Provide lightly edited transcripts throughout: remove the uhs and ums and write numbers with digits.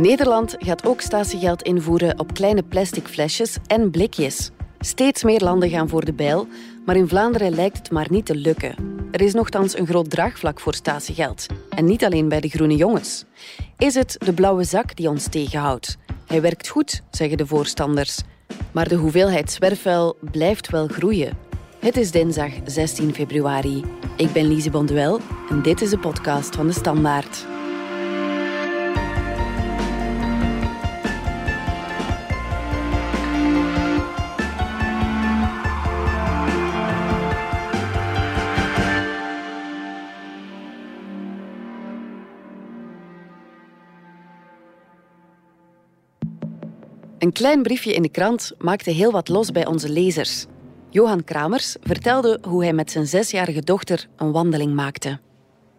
Nederland gaat ook statiegeld invoeren op kleine plastic flesjes en blikjes. Steeds meer landen gaan voor de bijl, maar in Vlaanderen lijkt het maar niet te lukken. Er is nochtans een groot draagvlak voor statiegeld. En niet alleen bij de groene jongens. Is het de blauwe zak die ons tegenhoudt? Hij werkt goed, zeggen de voorstanders. Maar de hoeveelheid zwerfvuil blijft wel groeien. Het is dinsdag 16 februari. Ik ben Lise Bonduel en dit is de podcast van De Standaard. Een klein briefje in de krant maakte heel wat los bij onze lezers. Johan Kramers vertelde hoe hij met zijn 6-jarige dochter een wandeling maakte.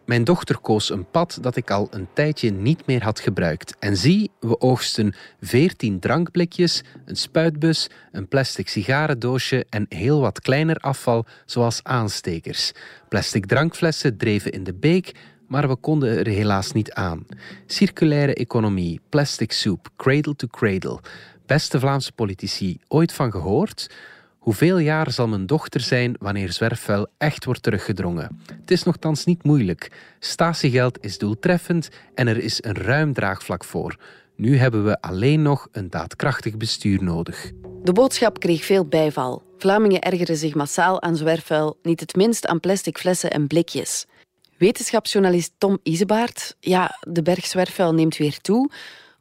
Mijn dochter koos een pad dat ik al een tijdje niet meer had gebruikt. En zie, we oogsten 14 drankblikjes, een spuitbus, een plastic sigarendoosje en heel wat kleiner afval, zoals aanstekers. Plastic drankflessen dreven in de beek, maar we konden er helaas niet aan. Circulaire economie, plastic soep, cradle to cradle. Beste Vlaamse politici, ooit van gehoord? Hoeveel jaar zal mijn dochter zijn wanneer zwerfvuil echt wordt teruggedrongen? Het is nochtans niet moeilijk. Statiegeld is doeltreffend en er is een ruim draagvlak voor. Nu hebben we alleen nog een daadkrachtig bestuur nodig. De boodschap kreeg veel bijval. Vlamingen ergeren zich massaal aan zwerfvuil, niet het minst aan plastic flessen en blikjes. Wetenschapsjournalist Tom Ysebaert, de berg zwerfvuil neemt weer toe.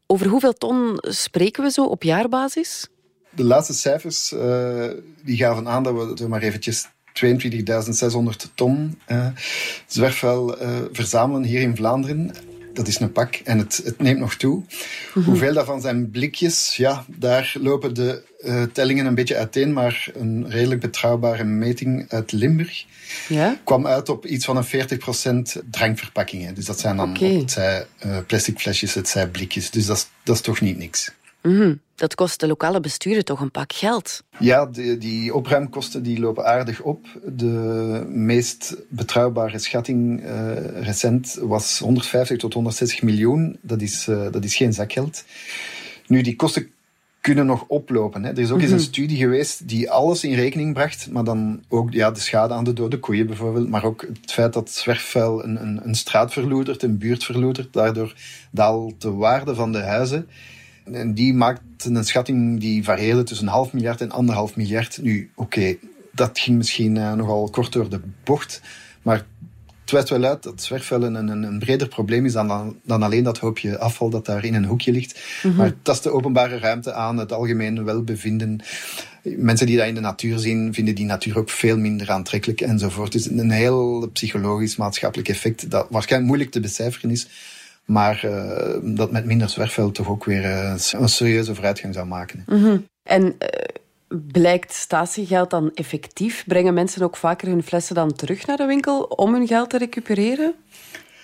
Over hoeveel ton spreken we zo op jaarbasis? De laatste cijfers die gaven aan dat we er maar eventjes 22.600 ton zwerfvuil verzamelen hier in Vlaanderen. Dat is een pak en het neemt nog toe. Mm-hmm. Hoeveel daarvan zijn blikjes? Ja, daar lopen de tellingen een beetje uiteen, maar een redelijk betrouwbare meting uit Limburg kwam uit op iets van een 40% drankverpakkingen. Dus dat zijn dan opzij, plastic flesjes, het zijn blikjes. Dus dat is toch niet niks. Mm-hmm. Dat kost de lokale besturen toch een pak geld? Ja, die opruimkosten die lopen aardig op. De meest betrouwbare schatting recent was 150 tot 160 miljoen. Dat is geen zakgeld. Nu, die kosten kunnen nog oplopen. Hè. Er is ook eens een studie geweest die alles in rekening bracht, maar dan ook de schade aan de dode koeien bijvoorbeeld, maar ook het feit dat zwerfvuil een straat verloedert, een buurt verloedert. Daardoor daalt de waarde van de huizen. En die maakt een schatting die varieerde tussen 1,5 miljard en 1,5 miljard. Nu, dat ging misschien nogal kort door de bocht. Maar het wijst wel uit dat zwerfvuil een breder probleem is dan alleen dat hoopje afval dat daar in een hoekje ligt. Mm-hmm. Maar dat is de openbare ruimte aan, het algemeen welbevinden. Mensen die dat in de natuur zien, vinden die natuur ook veel minder aantrekkelijk enzovoort. Dus een heel psychologisch, maatschappelijk effect dat waarschijnlijk moeilijk te becijferen is. Maar dat met minder zwerfvuil toch ook weer een serieuze vooruitgang zou maken. Mm-hmm. En blijkt statiegeld dan effectief? Brengen mensen ook vaker hun flessen dan terug naar de winkel om hun geld te recupereren?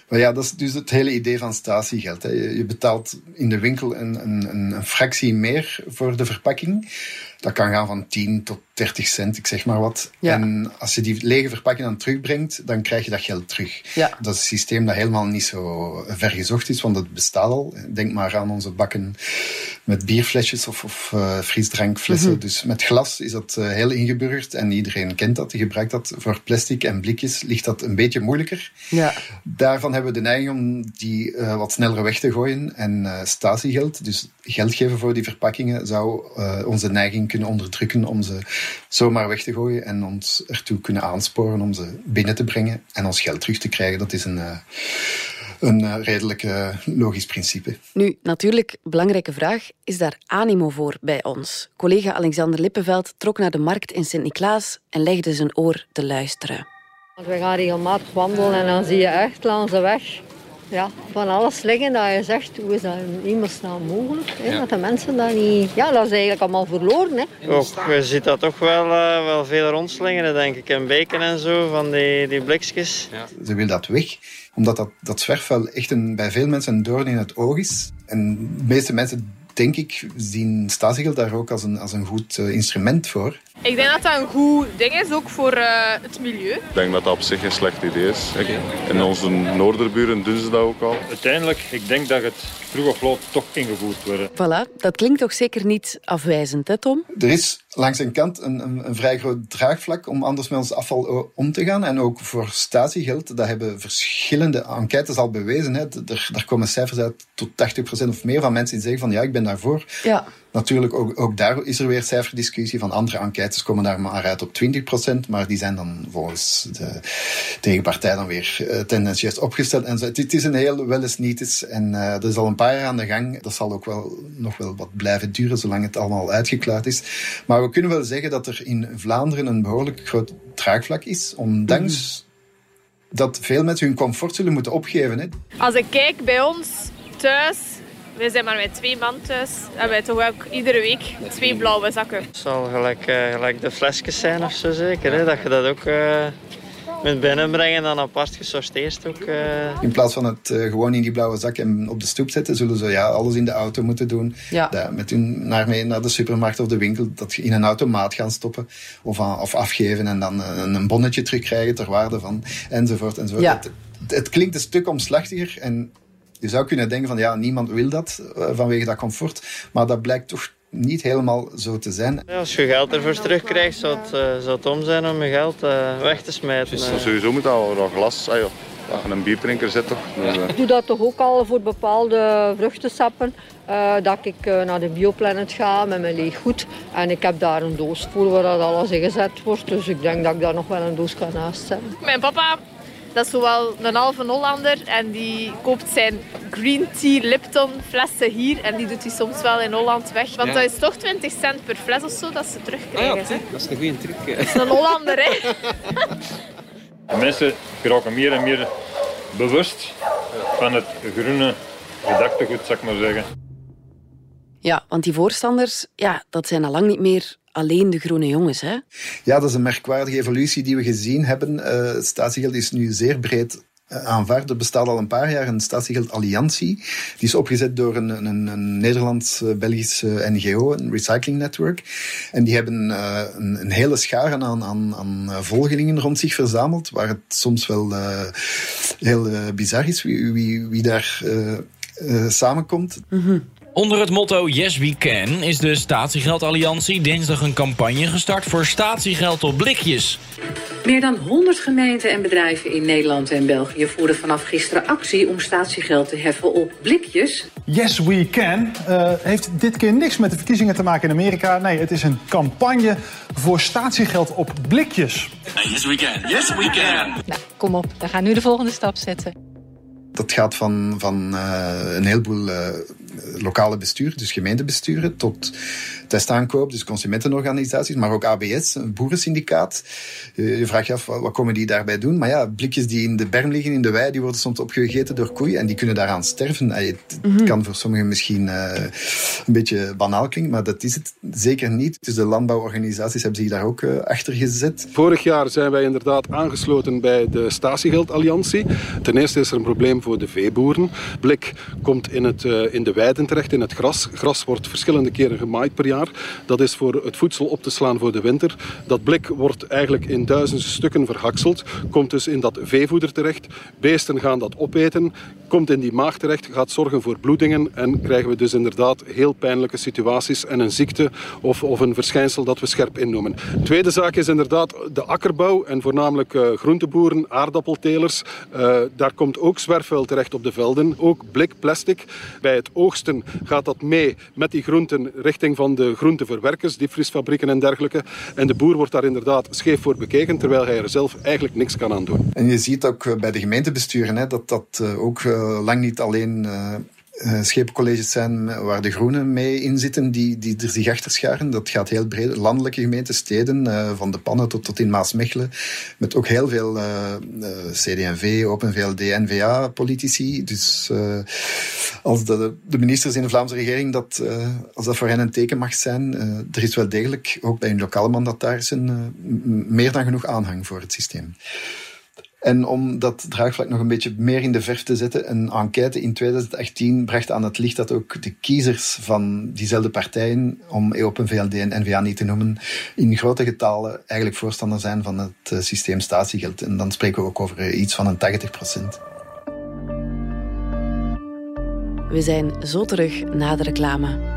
Maar ja, dat is dus het hele idee van statiegeld. Hè. Je betaalt in de winkel een fractie meer voor de verpakking. Dat kan gaan van 10 tot 30 cent, ik zeg maar wat. Ja. En als je die lege verpakking dan terugbrengt, dan krijg je dat geld terug. Ja. Dat is een systeem dat helemaal niet zo vergezocht is, want dat bestaat al. Denk maar aan onze bakken met bierflesjes of frisdrankflessen. Mm-hmm. Dus met glas is dat heel ingeburgerd en iedereen kent dat, gebruikt dat. Voor plastic en blikjes ligt dat een beetje moeilijker. Ja. Daarvan hebben we de neiging om die wat sneller weg te gooien. En statiegeld, dus geld geven voor die verpakkingen, zou onze neiging kunnen onderdrukken om ze zomaar weg te gooien en ons ertoe kunnen aansporen om ze binnen te brengen en ons geld terug te krijgen. Dat is een redelijk logisch principe. Nu, natuurlijk, belangrijke vraag, is daar animo voor bij ons? Collega Alexander Lippenveld trok naar de markt in Sint-Niklaas en legde zijn oor te luisteren. We gaan regelmatig wandelen en dan zie je echt langs de weg van alles liggen dat je zegt, hoe is dat in hemelsnaam mogelijk? Hè? Dat de mensen dat niet... Ja, dat is eigenlijk allemaal verloren. Hè? Ook, je ziet dat toch wel veel rondslingeren, denk ik. En beken en zo, van die blikjes. Ja. Ze wil dat weg, omdat dat zwerfvuil echt bij veel mensen een doorn in het oog is. En de meeste mensen denk ik, zien Statiegeld daar ook als een goed instrument voor. Ik denk dat dat een goed ding is, ook voor het milieu. Ik denk dat dat op zich geen slecht idee is. In onze noorderburen doen ze dat ook al. Uiteindelijk, ik denk dat het vroeg of laat toch ingevoerd wordt. Voilà, dat klinkt toch zeker niet afwijzend, hè Tom? Er is langs een kant een vrij groot draagvlak om anders met ons afval om te gaan. En ook voor Statiegeld, dat hebben verschillende enquêtes al bewezen. Hè. Daar komen cijfers uit tot 80% of meer van mensen die zeggen van ja, ik ben daarvoor. Ja. Natuurlijk, ook daar is er weer cijferdiscussie van andere enquêtes komen daar maar uit op 20%, maar die zijn dan volgens de tegenpartij dan weer tendentieus opgesteld. En zo. Het is een heel wel eens niet eens en dat is al een paar jaar aan de gang. Dat zal ook wel nog wel wat blijven duren, zolang het allemaal uitgeklaard is. Maar we kunnen wel zeggen dat er in Vlaanderen een behoorlijk groot draagvlak is, ondanks dat veel mensen hun comfort zullen moeten opgeven. Hè. Als ik kijk bij ons thuis... Wij zijn maar met 2 man thuis en wij toch ook iedere week 2 blauwe zakken. Het zal gelijk de flesjes zijn of zo zeker, hè? Dat je dat ook moet binnenbrengen en dan apart gesorteerd ook. In plaats van het gewoon in die blauwe zak en op de stoep zetten, zullen ze alles in de auto moeten doen. Ja. Met hun naar de supermarkt of de winkel, dat je in een automaat gaan stoppen of afgeven en dan een bonnetje terugkrijgen ter waarde van enzovoort. Ja. Het klinkt een stuk omslachtiger en... Je zou kunnen denken van niemand wil dat vanwege dat comfort, maar dat blijkt toch niet helemaal zo te zijn. Ja, als je geld ervoor terugkrijgt, zou het om zijn om je geld weg te smijten. Dus sowieso moet dat wel glas. Een bierdrinker zit toch? Ja. Ik doe dat toch ook al voor bepaalde vruchtensappen. Dat ik naar de Bioplanet ga met mijn leeggoed. En ik heb daar een doos voor waar dat alles in gezet wordt. Dus ik denk dat ik daar nog wel een doos kan naast zetten. Mijn papa... Dat is zowel een halve Hollander en die koopt zijn green tea Lipton flessen hier en die doet hij soms wel in Holland weg. Want dat is toch 20 cent per fles of zo dat ze terugkrijgen. Ja, dat is een goeie truc. Hè. Dat is een Hollander, hè. De mensen geraken meer en meer bewust van het groene gedachtegoed, zou ik maar zeggen. Ja, want die voorstanders, dat zijn al lang niet meer... alleen de groene jongens, hè? Ja, dat is een merkwaardige evolutie die we gezien hebben. Statiegeld is nu zeer breed aanvaard. Er bestaat al een paar jaar een Statiegeld Alliantie. Die is opgezet door een Nederlands-Belgische NGO, een recycling network. En die hebben een hele schare aan volgelingen rond zich verzameld, waar het soms wel heel bizar is wie daar samenkomt. Mm-hmm. Onder het motto Yes We Can is de Statiegeld Alliantie dinsdag een campagne gestart voor statiegeld op blikjes. Meer dan 100 gemeenten en bedrijven in Nederland en België voeren vanaf gisteren actie om statiegeld te heffen op blikjes. Yes We Can heeft dit keer niks met de verkiezingen te maken in Amerika. Nee, het is een campagne voor statiegeld op blikjes. Yes We Can, Yes We Can. Nou, kom op, we gaan nu de volgende stap zetten. Dat gaat van een heleboel lokale besturen, dus gemeentebesturen, tot testaankoop, dus consumentenorganisaties, maar ook ABS, een boerensyndicaat. Je vraagt je af, wat komen die daarbij doen? Maar blikjes die in de berm liggen, in de wei, die worden soms opgegeten door koeien en die kunnen daaraan sterven. Het kan voor sommigen misschien een beetje banaal klinken, maar dat is het zeker niet. Dus de landbouworganisaties hebben zich daar ook achter gezet. Vorig jaar zijn wij inderdaad aangesloten bij de Statiegeld Alliantie. Ten eerste is er een probleem voor de veeboeren. Blik komt in de weiden terecht, in het gras. Gras wordt verschillende keren gemaaid per jaar. Dat is voor het voedsel op te slaan voor de winter. Dat blik wordt eigenlijk in duizenden stukken verhakseld. Komt dus in dat veevoeder terecht. Beesten gaan dat opeten. Komt in die maag terecht. Gaat zorgen voor bloedingen. En krijgen we dus inderdaad heel pijnlijke situaties en een ziekte of een verschijnsel dat we scherp innoemen. Tweede zaak is inderdaad de akkerbouw en voornamelijk groenteboeren, aardappeltelers. Daar komt ook zwerfvuil terecht op de velden. Ook blik, plastic. Bij het oogsten gaat dat mee met die groenten richting van de groenteverwerkers, diepvriesfabrieken en dergelijke. En de boer wordt daar inderdaad scheef voor bekeken, terwijl hij er zelf eigenlijk niks kan aan doen. En je ziet ook bij de gemeentebesturen dat ook lang niet alleen... schepencolleges zijn waar de groenen mee in zitten, die er zich achter scharen. Dat gaat heel breed. Landelijke gemeenten, steden, van de Pannen tot in Maasmechelen. Met ook heel veel CD&V, Open VLD, N-VA-politici. Dus als de ministers in de Vlaamse regering, als dat voor hen een teken mag zijn, er is wel degelijk, ook bij hun lokale mandatarissen, meer dan genoeg aanhang voor het systeem. En om dat draagvlak nog een beetje meer in de verf te zetten, een enquête in 2018 bracht aan het licht dat ook de kiezers van diezelfde partijen, om EOPen, VLD en N-VA niet te noemen, in grote getalen eigenlijk voorstander zijn van het systeem statiegeld. En dan spreken we ook over iets van een 80%. We zijn zo terug na de reclame.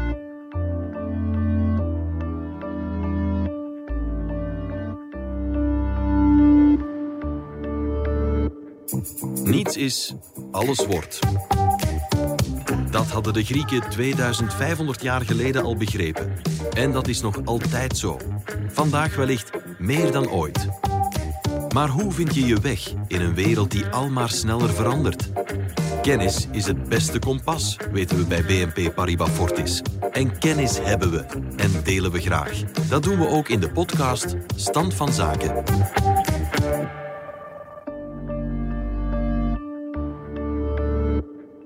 Niets is, alles wordt. Dat hadden de Grieken 2500 jaar geleden al begrepen. En dat is nog altijd zo. Vandaag wellicht meer dan ooit. Maar hoe vind je je weg in een wereld die almaar sneller verandert? Kennis is het beste kompas, weten we bij BNP Paribas Fortis. En kennis hebben we en delen we graag. Dat doen we ook in de podcast Stand van Zaken.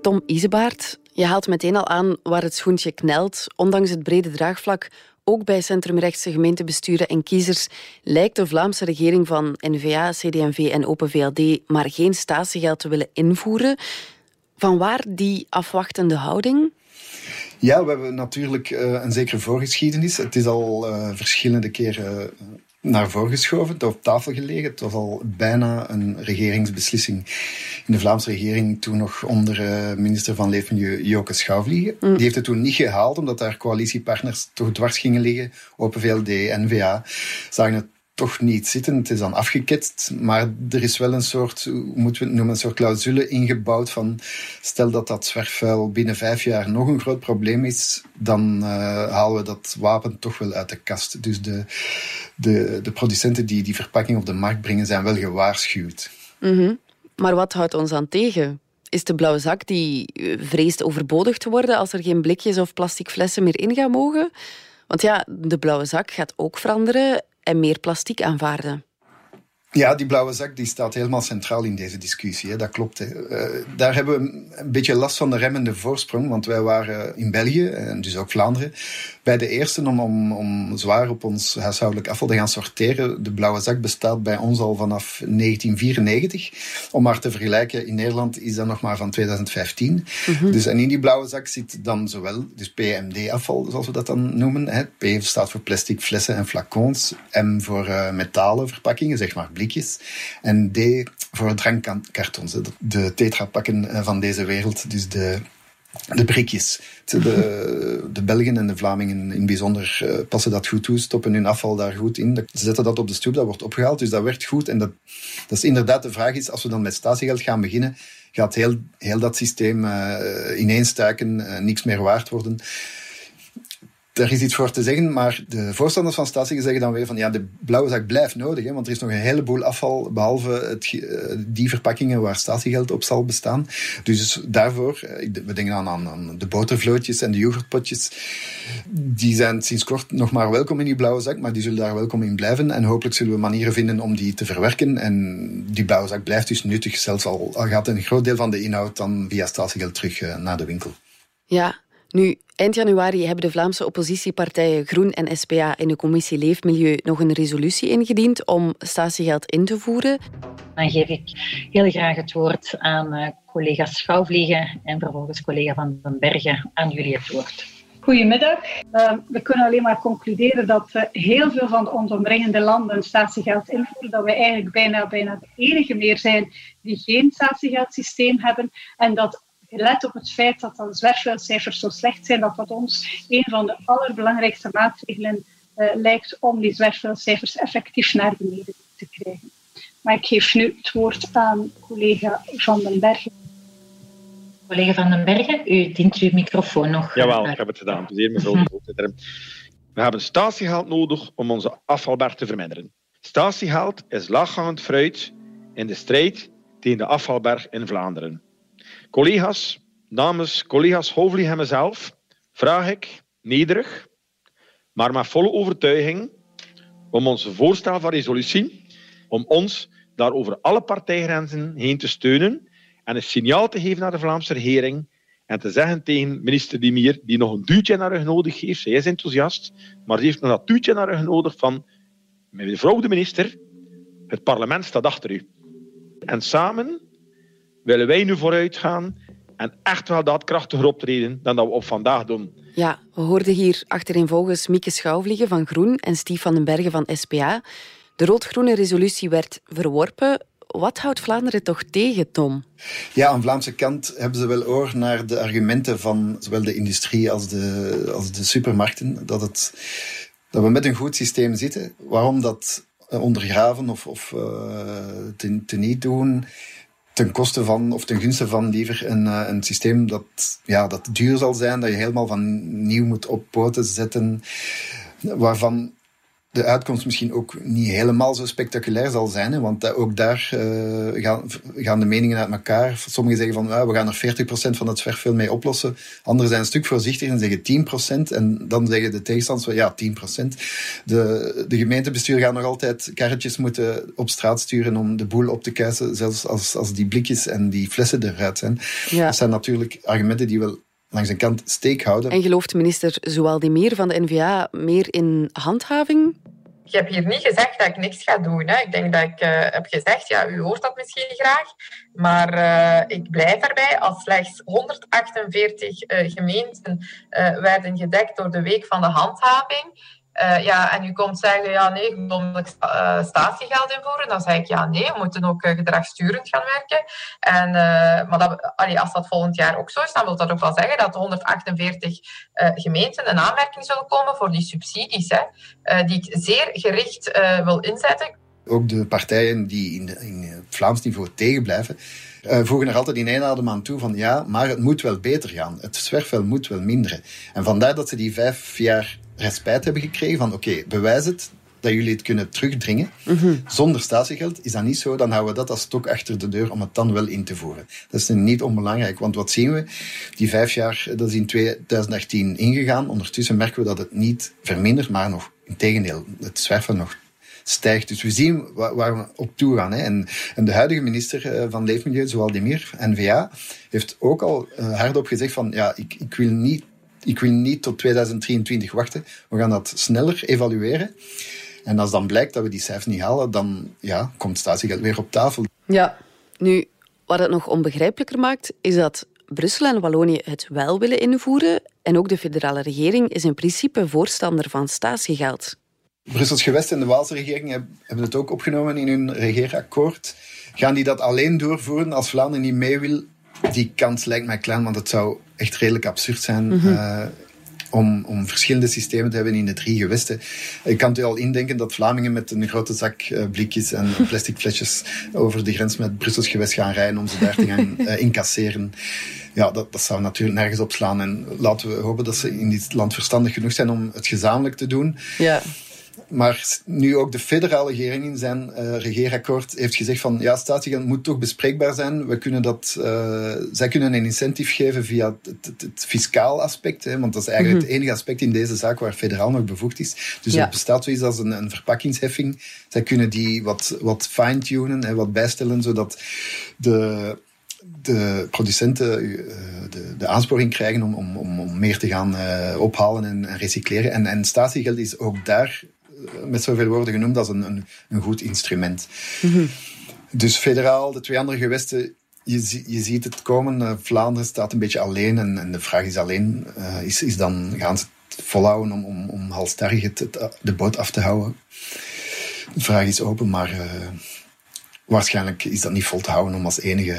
Tom Ysebaert, je haalt meteen al aan waar het schoentje knelt. Ondanks het brede draagvlak, ook bij centrumrechtse gemeentebesturen en kiezers, lijkt de Vlaamse regering van N-VA, CD&V en Open VLD maar geen statiegeld te willen invoeren. Vanwaar die afwachtende houding? Ja, we hebben natuurlijk een zekere voorgeschiedenis. Het is al verschillende keren naar voren geschoven, op tafel gelegen. Het was al bijna een regeringsbeslissing in de Vlaamse regering, toen nog onder minister van Leefmilieu Joke Schauvliege. Die heeft het toen niet gehaald, omdat daar coalitiepartners toch dwars gingen liggen. Open VLD, N-VA zagen het toch niet zitten. Het is dan afgeketst, maar er is wel een soort, hoe moeten we het noemen, een soort clausule ingebouwd van stel dat dat zwerfvuil binnen 5 jaar nog een groot probleem is, dan halen we dat wapen toch wel uit de kast. Dus de producenten die die verpakking op de markt brengen zijn wel gewaarschuwd. Mm-hmm. Maar wat houdt ons dan tegen? Is de blauwe zak die vreest overbodig te worden als er geen blikjes of plastic flessen meer in gaan mogen? Want ja, de blauwe zak gaat ook veranderen en meer plastic aanvaarden. Ja, die blauwe zak die staat helemaal centraal in deze discussie. Hè. Dat klopt. Hè. Daar hebben we een beetje last van de remmende voorsprong, want wij waren in België, en dus ook Vlaanderen, bij de eersten om zwaar op ons huishoudelijk afval te gaan sorteren. De blauwe zak bestaat bij ons al vanaf 1994. Om maar te vergelijken, in Nederland is dat nog maar van 2015. Mm-hmm. Dus, en in die blauwe zak zit dan zowel dus PMD-afval, zoals we dat dan noemen. Hè. P staat voor plastic, flessen en flacons. M voor metalen verpakkingen, zeg maar blikjes. En D voor drankkartons. De tetrapakken van deze wereld, dus de prikjes. De Belgen en de Vlamingen in het bijzonder passen dat goed toe, stoppen hun afval daar goed in. Ze zetten dat op de stoep, dat wordt opgehaald, dus dat werkt goed. En dat is inderdaad de vraag is, als we dan met statiegeld gaan beginnen, gaat heel dat systeem ineenstuiken, niks meer waard worden. Daar is iets voor te zeggen, maar de voorstanders van statiegeld zeggen dan weer van ja, de blauwe zak blijft nodig, hè, want er is nog een heleboel afval, behalve die verpakkingen waar statiegeld op zal bestaan. Dus daarvoor, we denken aan de botervlootjes en de yoghurtpotjes, die zijn sinds kort nog maar welkom in die blauwe zak, maar die zullen daar welkom in blijven en hopelijk zullen we manieren vinden om die te verwerken. En die blauwe zak blijft dus nuttig, zelfs al gaat een groot deel van de inhoud dan via statiegeld terug naar de winkel. Ja. Nu, eind januari hebben de Vlaamse oppositiepartijen Groen en SPA in de commissie Leefmilieu nog een resolutie ingediend om statiegeld in te voeren. Dan geef ik heel graag het woord aan collega Schouwvliegen en vervolgens collega Van den Bergen, aan jullie het woord. Goedemiddag. We kunnen alleen maar concluderen dat heel veel van de ons omringende landen statiegeld invoeren. Dat we eigenlijk bijna de enige meer zijn die geen statiegeldsysteem hebben en dat let op het feit dat de zwerfvuilcijfers zo slecht zijn, dat ons een van de allerbelangrijkste maatregelen lijkt om die zwerfvuilcijfers effectief naar beneden te krijgen. Maar ik geef nu het woord aan collega Van den Bergen. Collega Van den Bergen, u dient uw microfoon nog. Jawel, ik heb het gedaan. Zeer mevrouw. We hebben statiegeld nodig om onze afvalberg te verminderen. Statiegeld is laaghangend fruit in de strijd tegen de afvalberg in Vlaanderen. Collega's, namens collega's Schouwvliegen en mezelf vraag ik nederig, maar met volle overtuiging om ons voorstel van resolutie, om ons daar over alle partijgrenzen heen te steunen en een signaal te geven naar de Vlaamse regering en te zeggen tegen minister Demir, die nog een duwtje naar rug nodig heeft, zij is enthousiast, maar ze heeft nog dat duwtje naar rug nodig van mevrouw de minister, het parlement staat achter u. En samen willen wij nu vooruit gaan en echt wel dat krachtiger optreden dan dat we op vandaag doen. Ja, we hoorden hier achtereenvolgens Mieke Schouwvliegen van Groen en Steve van den Bergen van SPA. De rood-groene resolutie werd verworpen. Wat houdt Vlaanderen toch tegen, Tom? Ja, aan de Vlaamse kant hebben ze wel oor naar de argumenten van zowel de industrie als de supermarkten. Dat we met een goed systeem zitten. Waarom dat ondergraven of teniet doen ten koste van, of ten gunste van liever een systeem dat duur zal zijn, dat je helemaal van nieuw moet op poten zetten, waarvan de uitkomst misschien ook niet helemaal zo spectaculair zal zijn. Hè, want ook daar gaan de meningen uit elkaar. Sommigen zeggen van we gaan er 40% van het zwerfvuil mee oplossen. Anderen zijn een stuk voorzichtiger en zeggen 10%. En dan zeggen de tegenstanders van 10%. De gemeentebestuur gaan nog altijd karretjes moeten op straat sturen om de boel op te kuisen. Zelfs als die blikjes en die flessen eruit zijn. Ja. Dat zijn natuurlijk argumenten die wel langs de kant steek houden. En gelooft minister Zuhal Demir van de N-VA meer in handhaving? Ik heb hier niet gezegd dat ik niks ga doen. Hè. Ik denk dat ik heb gezegd, u hoort dat misschien graag, maar ik blijf erbij. Als slechts 148 gemeenten werden gedekt door de week van de handhaving. En u komt zeggen, nee, we moeten statiegeld invoeren. Dan zeg ik, nee, we moeten ook gedragsturend gaan werken. Maar als dat volgend jaar ook zo is, dan wil dat ook wel zeggen dat 148 gemeenten in aanmerking zullen komen voor die subsidies, die ik zeer gericht wil inzetten. Ook de partijen die in Vlaams niveau tegenblijven, voegen er altijd in één adem aan toe van maar het moet wel beter gaan. Het zwerfvuil moet wel minderen. En vandaar dat ze die 5 jaar respijt hebben gekregen van oké, bewijs het dat jullie het kunnen terugdringen. Mm-hmm. Zonder statiegeld is dat niet zo. Dan houden we dat als stok achter de deur om het dan wel in te voeren. Dat is niet onbelangrijk, want wat zien we? Die 5 jaar, dat is in 2018 ingegaan. Ondertussen merken we dat het niet vermindert, maar nog in tegendeel, het zwerfvuil nog stijgt. Dus we zien waar we op toe gaan. Hè. En de huidige minister van Leefmilieu, Zuhal Demir, N-VA, heeft ook al hardop gezegd van ik wil niet tot 2023 wachten. We gaan dat sneller evalueren. En als dan blijkt dat we die cijfers niet halen, dan komt statiegeld weer op tafel. Ja, nu, wat het nog onbegrijpelijker maakt, is dat Brussel en Wallonië het wel willen invoeren. En ook de federale regering is in principe voorstander van statiegeld. Brussels gewest en de Waalse regering hebben het ook opgenomen in hun regeerakkoord. Gaan die dat alleen doorvoeren als Vlaanderen niet mee wil? Die kans lijkt mij klein, want het zou echt redelijk absurd zijn om verschillende systemen te hebben in de 3 gewesten. Ik kan het u al indenken dat Vlamingen met een grote zak blikjes en plastic flesjes over de grens met Brussels gewest gaan rijden om ze daar te gaan incasseren. Ja, dat zou natuurlijk nergens opslaan. En laten we hopen dat ze in dit land verstandig genoeg zijn om het gezamenlijk te doen. Ja. Maar nu ook de federale regering in zijn regeerakkoord heeft gezegd van statiegeld moet toch bespreekbaar zijn. We kunnen zij kunnen een incentief geven via het fiscaal aspect. Hè, want dat is eigenlijk het enige aspect in deze zaak waar federaal nog bevoegd is. Dus er bestaat zoiets als een verpakkingsheffing. Zij kunnen die wat fine-tunen en wat bijstellen, zodat de producenten de aansporing krijgen om meer te gaan ophalen en recycleren. En statiegeld is ook daar met zoveel woorden genoemd als een goed instrument. Mm-hmm. Dus federaal, de 2 andere gewesten, je ziet het komen. Vlaanderen staat een beetje alleen. En de vraag is alleen, is dan gaan ze het volhouden om halstarrig de boot af te houden? De vraag is open, maar waarschijnlijk is dat niet vol te houden om als enige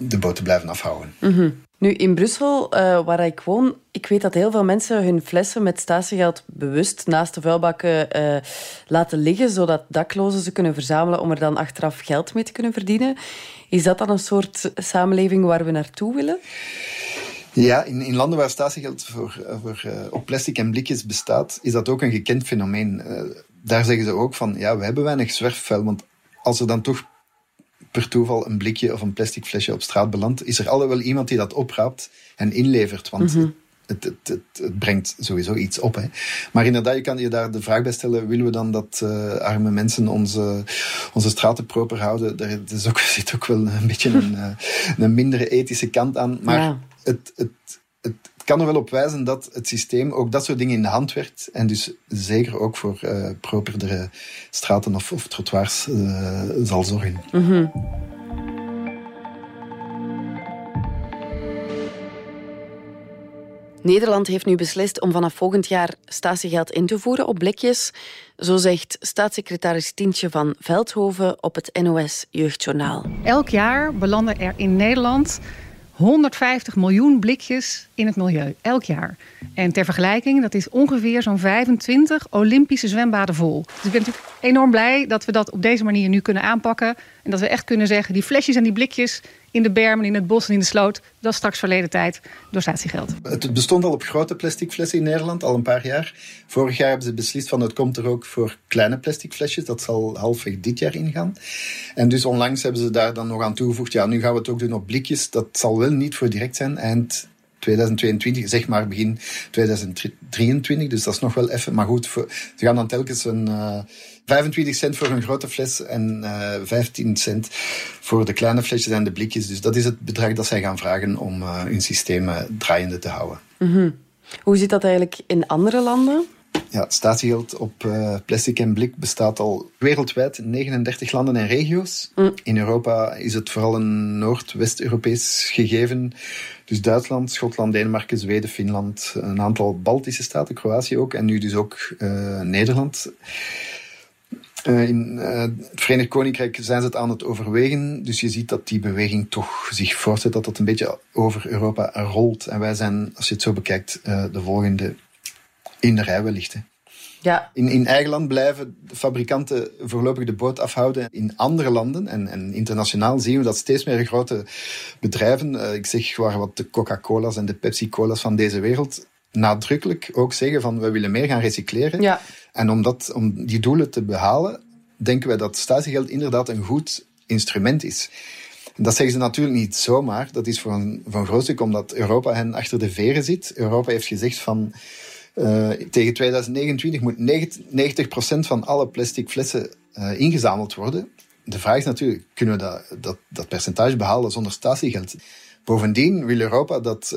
de boot te blijven afhouden. Mm-hmm. Nu, in Brussel, waar ik woon, ik weet dat heel veel mensen hun flessen met statiegeld bewust naast de vuilbakken laten liggen, zodat daklozen ze kunnen verzamelen om er dan achteraf geld mee te kunnen verdienen. Is dat dan een soort samenleving waar we naartoe willen? Ja, in landen waar statiegeld op plastic en blikjes bestaat, is dat ook een gekend fenomeen. Daar zeggen ze ook van, we hebben weinig zwerfvuil, want als er dan toch per toeval een blikje of een plastic flesje op straat belandt, is er altijd wel iemand die dat opraapt en inlevert. Want het brengt sowieso iets op. Hè. Maar inderdaad, je kan je daar de vraag bij stellen, willen we dan dat arme mensen onze straten proper houden? Daar zit ook wel een beetje een mindere ethische kant aan. Maar het het kan er wel op wijzen dat het systeem ook dat soort dingen in de hand werkt. En dus zeker ook voor properdere straten of trottoirs zal zorgen. Mm-hmm. Nederland heeft nu beslist om vanaf volgend jaar statiegeld in te voeren op blikjes. Zo zegt staatssecretaris Tientje van Veldhoven op het NOS Jeugdjournaal. Elk jaar belanden er in Nederland 150 miljoen blikjes in het milieu. Elk jaar. En ter vergelijking, dat is ongeveer zo'n 25 Olympische zwembaden vol. Dus ik ben natuurlijk enorm blij dat we dat op deze manier nu kunnen aanpakken. En dat we echt kunnen zeggen, die flesjes en die blikjes in de berm en in het bos en in de sloot, dat is straks verleden tijd door statiegeld. Het bestond al op grote plastic flessen in Nederland, al een paar jaar. Vorig jaar hebben ze beslist van het komt er ook voor kleine plastic flesjes. Dat zal halfweg dit jaar ingaan. En dus onlangs hebben ze daar dan nog aan toegevoegd, ja, nu gaan we het ook doen op blikjes. Dat zal wel niet voor direct zijn eind 2022, zeg maar begin 2023. Dus dat is nog wel even. Maar goed, ze gaan dan telkens een 25 cent voor een grote fles en 15 cent voor de kleine flesjes en de blikjes. Dus dat is het bedrag dat zij gaan vragen om hun systeem draaiende te houden. Mm-hmm. Hoe zit dat eigenlijk in andere landen? Ja, statiegeld op plastic en blik bestaat al wereldwijd in 39 landen en regio's. Mm. In Europa is het vooral een Noord-West-Europees gegeven. Dus Duitsland, Schotland, Denemarken, Zweden, Finland, een aantal Baltische staten, Kroatië ook. En nu dus ook Nederland. In het Verenigd Koninkrijk zijn ze het aan het overwegen. Dus je ziet dat die beweging toch zich voortzet, dat dat een beetje over Europa rolt. En wij zijn, als je het zo bekijkt, de volgende in de rij wellicht. Hè. Ja. In eigen land blijven de fabrikanten voorlopig de boot afhouden. In andere landen en internationaal zien we dat steeds meer grote bedrijven, ik zeg waar wat de Coca-Cola's en de Pepsi-Cola's van deze wereld, nadrukkelijk ook zeggen van we willen meer gaan recycleren. Ja. En om die doelen te behalen, denken wij dat statiegeld inderdaad een goed instrument is. Dat zeggen ze natuurlijk niet zomaar. Dat is voor een groot stuk omdat Europa hen achter de veren zit. Europa heeft gezegd van tegen 2029 moet 90% van alle plastic flessen ingezameld worden. De vraag is natuurlijk, kunnen we dat percentage behalen zonder statiegeld? Bovendien wil Europa dat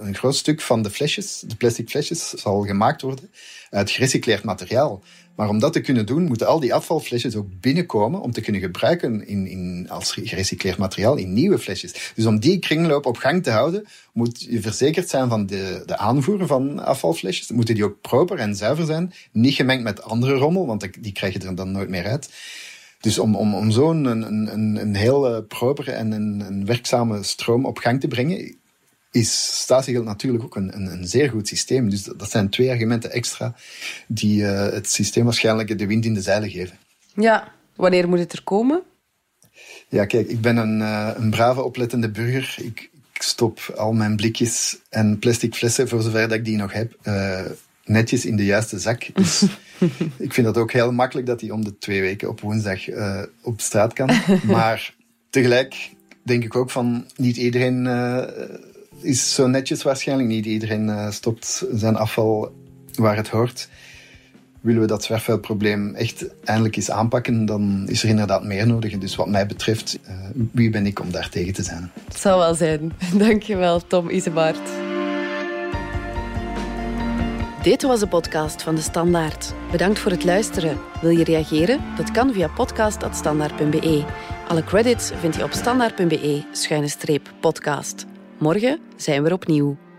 een groot stuk van de plastic flesjes zal gemaakt worden uit gerecycleerd materiaal. Maar om dat te kunnen doen, moeten al die afvalflesjes ook binnenkomen om te kunnen gebruiken als gerecycleerd materiaal in nieuwe flesjes. Dus om die kringloop op gang te houden, moet je verzekerd zijn van de aanvoer van afvalflesjes. Moeten die ook proper en zuiver zijn, niet gemengd met andere rommel, want die krijg je er dan nooit meer uit. Dus om zo'n een heel propere en een werkzame stroom op gang te brengen, is statiegeld natuurlijk ook een zeer goed systeem. Dus dat zijn twee argumenten extra die het systeem waarschijnlijk de wind in de zeilen geven. Ja, wanneer moet het er komen? Ja, kijk, ik ben een brave, oplettende burger. Ik stop al mijn blikjes en plastic flessen, voor zover dat ik die nog heb, netjes in de juiste zak. Dus ik vind dat ook heel makkelijk dat die om de 2 weken op woensdag op straat kan. Maar tegelijk denk ik ook van niet iedereen is zo netjes waarschijnlijk. Niet iedereen stopt zijn afval waar het hoort. Willen we dat zwerfvuilprobleem echt eindelijk eens aanpakken, dan is er inderdaad meer nodig. Dus wat mij betreft, wie ben ik om daar tegen te zijn? Dat zal wel zijn. Dankjewel, Tom Ysebaert. Dit was de podcast van De Standaard. Bedankt voor het luisteren. Wil je reageren? Dat kan via podcast@standaard.be. Alle credits vind je op standaard.be/podcast. Morgen zijn we er opnieuw.